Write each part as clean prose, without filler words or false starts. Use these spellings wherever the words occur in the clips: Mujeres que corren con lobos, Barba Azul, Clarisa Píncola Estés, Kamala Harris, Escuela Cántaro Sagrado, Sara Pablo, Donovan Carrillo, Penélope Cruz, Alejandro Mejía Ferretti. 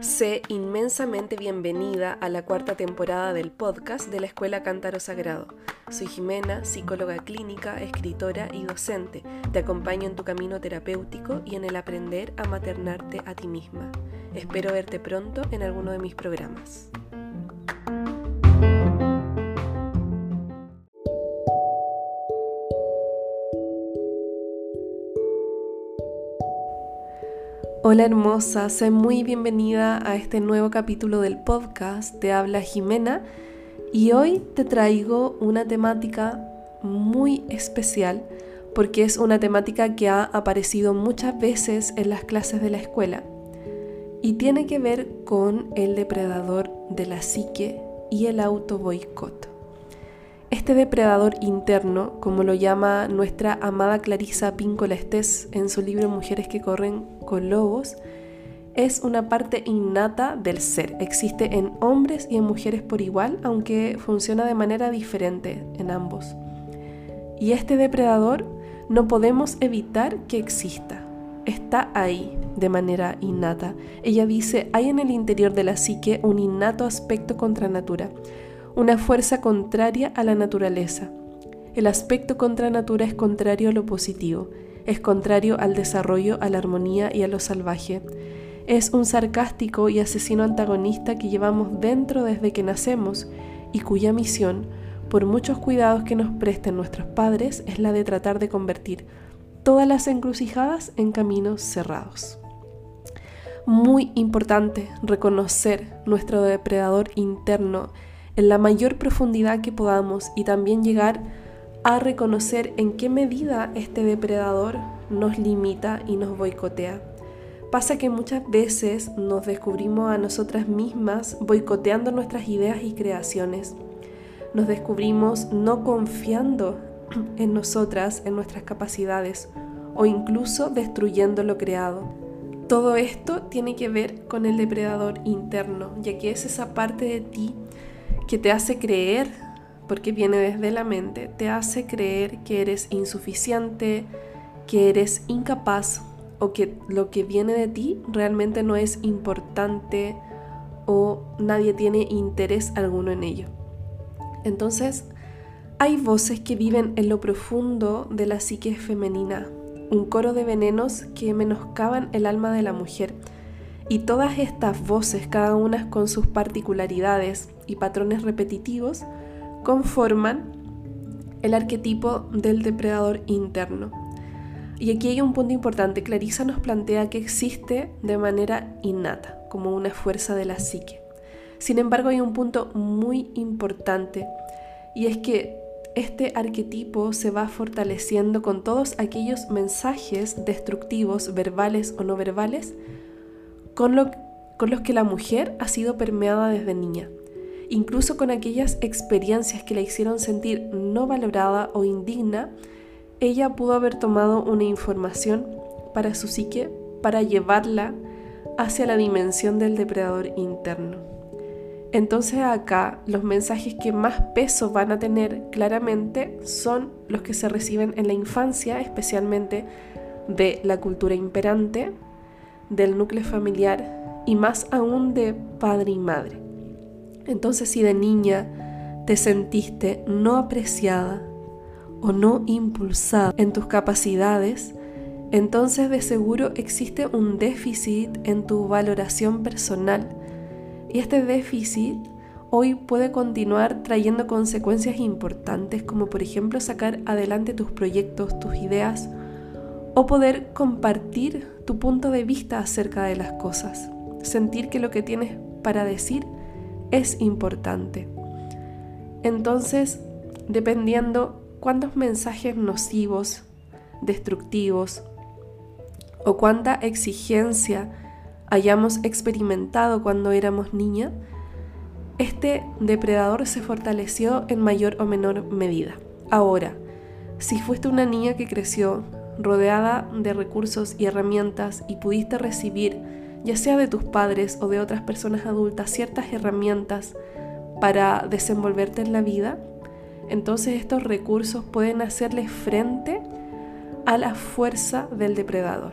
Sé inmensamente bienvenida a la cuarta temporada del podcast de la Escuela Cántaro Sagrado. Soy Jimena, psicóloga clínica, escritora y docente. Te acompaño en tu camino terapéutico y en el aprender a maternarte a ti misma. Espero verte pronto en alguno de mis programas. Hola hermosa, sé muy bienvenida a este nuevo capítulo del podcast. Te habla Jimena y hoy te traigo una temática muy especial porque es una temática que ha aparecido muchas veces en las clases de la escuela y tiene que ver con el depredador de la psique y el autoboicot. Este depredador interno, como lo llama nuestra amada Clarisa Píncola Estés en su libro Mujeres que corren con lobos, es una parte innata del ser. Existe en hombres y en mujeres por igual, aunque funciona de manera diferente en ambos. Y este depredador no podemos evitar que exista. Está ahí de manera innata. Ella dice, hay en el interior de la psique un innato aspecto contra natura. Una fuerza contraria a la naturaleza. El aspecto contra natura es contrario a lo positivo, es contrario al desarrollo, a la armonía y a lo salvaje. Es un sarcástico y asesino antagonista que llevamos dentro desde que nacemos y cuya misión, por muchos cuidados que nos presten nuestros padres, es la de tratar de convertir todas las encrucijadas en caminos cerrados. Muy importante reconocer nuestro depredador interno en la mayor profundidad que podamos y también llegar a reconocer en qué medida este depredador nos limita y nos boicotea. Pasa que muchas veces nos descubrimos a nosotras mismas boicoteando nuestras ideas y creaciones. Nos descubrimos no confiando en nosotras, en nuestras capacidades o incluso destruyendo lo creado. Todo esto tiene que ver con el depredador interno, ya que es esa parte de ti que te hace creer, porque viene desde la mente, te hace creer que eres insuficiente, que eres incapaz o que lo que viene de ti realmente no es importante o nadie tiene interés alguno en ello. Entonces, hay voces que viven en lo profundo de la psique femenina, un coro de venenos que menoscaban el alma de la mujer. Y todas estas voces, cada una con sus particularidades y patrones repetitivos, conforman el arquetipo del depredador interno. Y aquí hay un punto importante. Clarisa nos plantea que existe de manera innata, como una fuerza de la psique. Sin embargo, hay un punto muy importante, y es que este arquetipo se va fortaleciendo con todos aquellos mensajes destructivos, verbales o no verbales, con los que la mujer ha sido permeada desde niña, incluso con aquellas experiencias que la hicieron sentir no valorada o indigna. Ella pudo haber tomado una información para su psique para llevarla hacia la dimensión del depredador interno. Entonces acá los mensajes que más peso van a tener claramente son los que se reciben en la infancia, especialmente de la cultura imperante, del núcleo familiar y más aún de padre y madre. Entonces, si de niña te sentiste no apreciada o no impulsada en tus capacidades, entonces de seguro existe un déficit en tu valoración personal y este déficit hoy puede continuar trayendo consecuencias importantes como por ejemplo sacar adelante tus proyectos, tus ideas o poder compartir tu punto de vista acerca de las cosas, sentir que lo que tienes para decir es importante. Entonces, dependiendo cuántos mensajes nocivos, destructivos o cuánta exigencia hayamos experimentado cuando éramos niña, este depredador se fortaleció en mayor o menor medida. Ahora, si fuiste una niña que creció rodeada de recursos y herramientas y pudiste recibir, ya sea de tus padres o de otras personas adultas, ciertas herramientas para desenvolverte en la vida, entonces estos recursos pueden hacerles frente a la fuerza del depredador.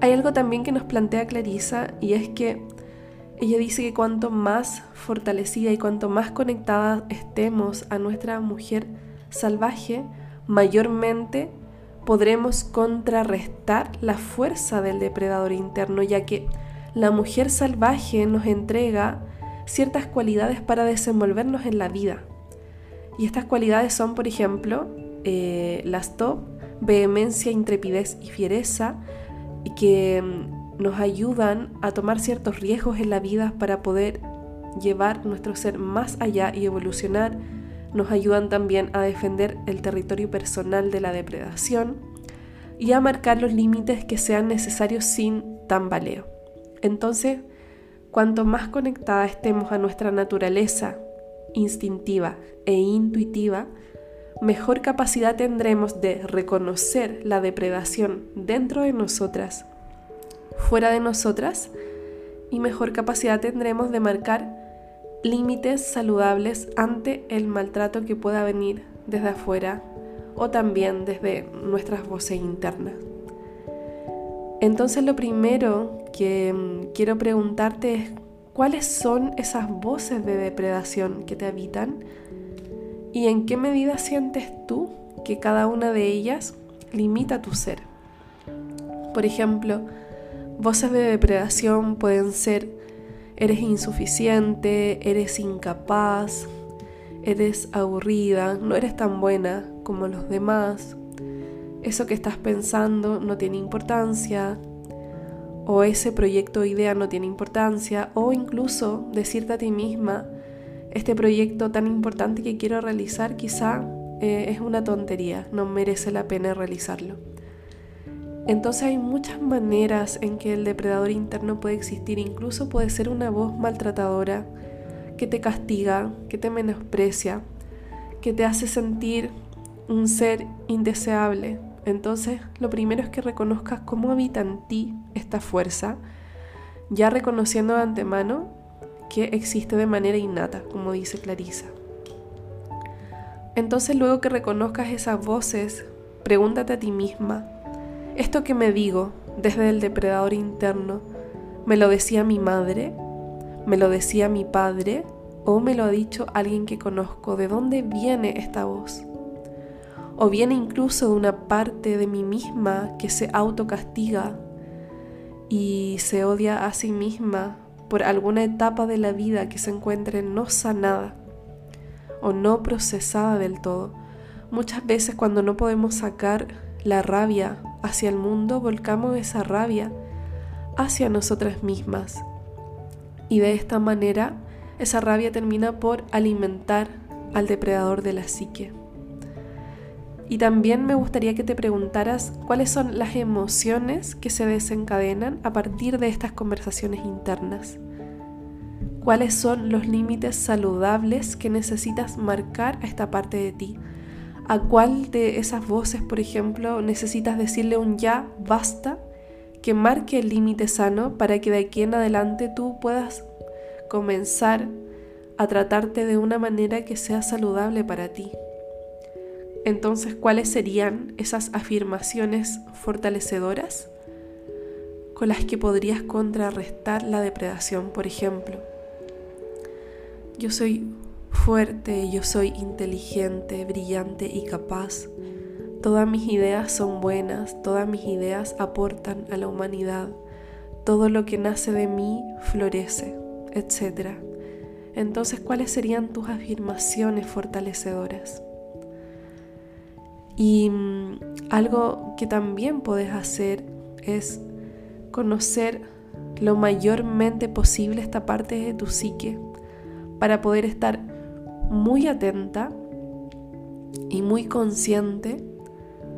Hay algo también que nos plantea Clarisa, y es que ella dice que cuanto más fortalecida y cuanto más conectada estemos a nuestra mujer salvaje, mayormente podremos contrarrestar la fuerza del depredador interno, ya que la mujer salvaje nos entrega ciertas cualidades para desenvolvernos en la vida. Y estas cualidades son, por ejemplo, las top, vehemencia, intrepidez y fiereza, y que nos ayudan a tomar ciertos riesgos en la vida para poder llevar nuestro ser más allá y evolucionar. Nos ayudan también a defender el territorio personal de la depredación y a marcar los límites que sean necesarios sin tambaleo. Entonces, cuanto más conectada estemos a nuestra naturaleza instintiva e intuitiva, mejor capacidad tendremos de reconocer la depredación dentro de nosotras, fuera de nosotras, y mejor capacidad tendremos de marcar límites saludables ante el maltrato que pueda venir desde afuera o también desde nuestras voces internas. Entonces, lo primero que quiero preguntarte es: ¿cuáles son esas voces de depredación que te habitan? ¿Y en qué medida sientes tú que cada una de ellas limita tu ser? Por ejemplo, voces de depredación pueden ser: eres insuficiente, eres incapaz, eres aburrida, no eres tan buena como los demás, eso que estás pensando no tiene importancia, o ese proyecto o idea no tiene importancia, o incluso decirte a ti misma: este proyecto tan importante que quiero realizar quizá es una tontería, no merece la pena realizarlo. Entonces hay muchas maneras en que el depredador interno puede existir. Incluso puede ser una voz maltratadora que te castiga, que te menosprecia, que te hace sentir un ser indeseable. Entonces, lo primero es que reconozcas cómo habita en ti esta fuerza, ya reconociendo de antemano que existe de manera innata, como dice Clarisa. Entonces, luego que reconozcas esas voces, pregúntate a ti misma: ¿esto que me digo desde el depredador interno, me lo decía mi madre, me lo decía mi padre, o me lo ha dicho alguien que conozco? ¿De dónde viene esta voz? ¿O viene incluso de una parte de mí misma que se autocastiga y se odia a sí misma por alguna etapa de la vida que se encuentre no sanada o no procesada del todo? Muchas veces, cuando no podemos sacar la rabia hacia el mundo, volcamos esa rabia hacia nosotras mismas, y de esta manera esa rabia termina por alimentar al depredador de la psique. Y también me gustaría que te preguntaras cuáles son las emociones que se desencadenan a partir de estas conversaciones internas, cuáles son los límites saludables que necesitas marcar a esta parte de ti. ¿A cuál de esas voces, por ejemplo, necesitas decirle un ya, basta, que marque el límite sano para que de aquí en adelante tú puedas comenzar a tratarte de una manera que sea saludable para ti? Entonces, ¿cuáles serían esas afirmaciones fortalecedoras con las que podrías contrarrestar la depredación? Por ejemplo, yo soy fuerte, yo soy inteligente, brillante y capaz. Todas mis ideas son buenas, todas mis ideas aportan a la humanidad. Todo lo que nace de mí florece, etc. Entonces, ¿cuáles serían tus afirmaciones fortalecedoras? Y algo que también puedes hacer es conocer lo mayormente posible esta parte de tu psique, para poder estar muy atenta y muy consciente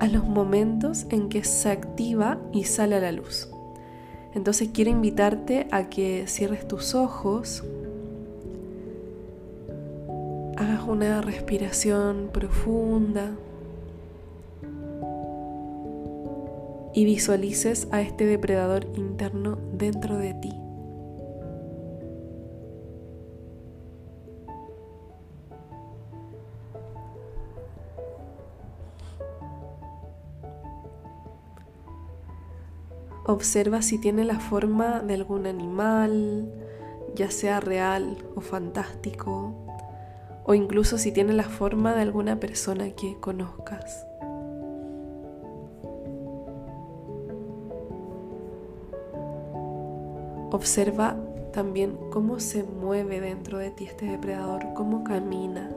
a los momentos en que se activa y sale a la luz. Entonces, quiero invitarte a que cierres tus ojos, hagas una respiración profunda y visualices a este depredador interno dentro de ti. Observa si tiene la forma de algún animal, ya sea real o fantástico, o incluso si tiene la forma de alguna persona que conozcas. Observa también cómo se mueve dentro de ti este depredador, cómo camina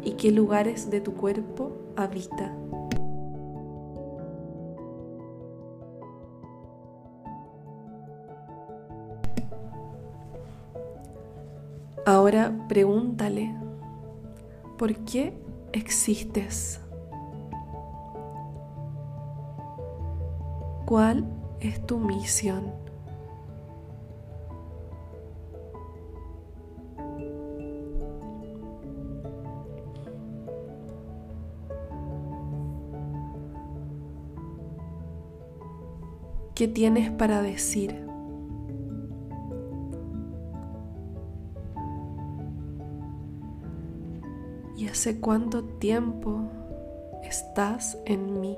y qué lugares de tu cuerpo habita. Ahora pregúntale, ¿por qué existes? ¿Cuál es tu misión? ¿Qué tienes para decir? ¿Y hace cuánto tiempo estás en mí?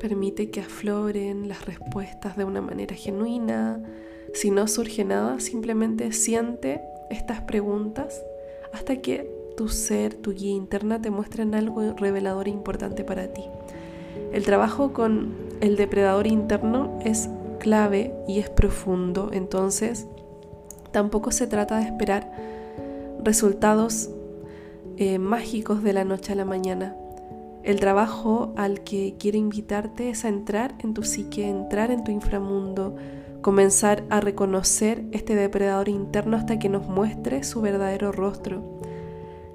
Permite que afloren las respuestas de una manera genuina. Si no surge nada, simplemente siente estas preguntas hasta que tu ser, tu guía interna te muestren algo revelador e importante para ti. El trabajo con el depredador interno es clave y es profundo, entonces tampoco se trata de esperar resultados mágicos de la noche a la mañana. El trabajo al que quiero invitarte es a entrar en tu psique, entrar en tu inframundo, comenzar a reconocer este depredador interno hasta que nos muestre su verdadero rostro,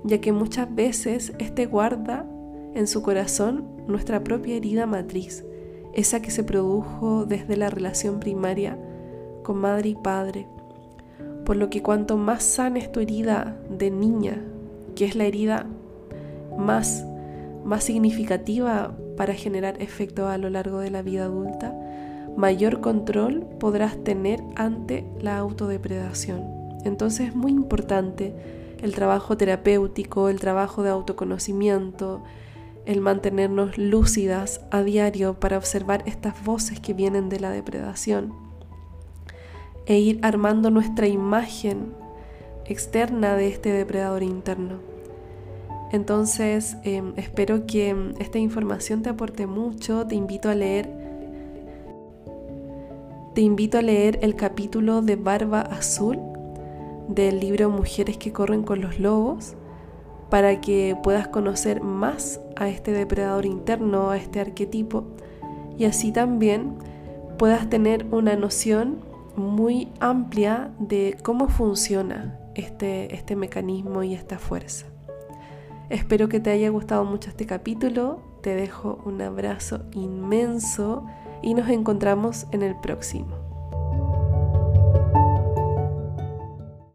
ya que muchas veces este guarda en su corazón nuestra propia herida matriz, esa que se produjo desde la relación primaria con madre y padre, por lo que cuanto más sanes tu herida de niña, que es la herida más significativa para generar efecto a lo largo de la vida adulta, mayor control podrás tener ante la autodepredación. Entonces es muy importante el trabajo terapéutico, el trabajo de autoconocimiento, el mantenernos lúcidas a diario para observar estas voces que vienen de la depredación e ir armando nuestra imagen externa de este depredador interno. Entonces, espero que esta información te aporte mucho. Te invito a leer el capítulo de Barba Azul del libro Mujeres que corren con los lobos, para que puedas conocer más a este depredador interno, a este arquetipo, y así también puedas tener una noción muy amplia de cómo funciona este mecanismo y esta fuerza. Espero que te haya gustado mucho este capítulo, te dejo un abrazo inmenso y nos encontramos en el próximo.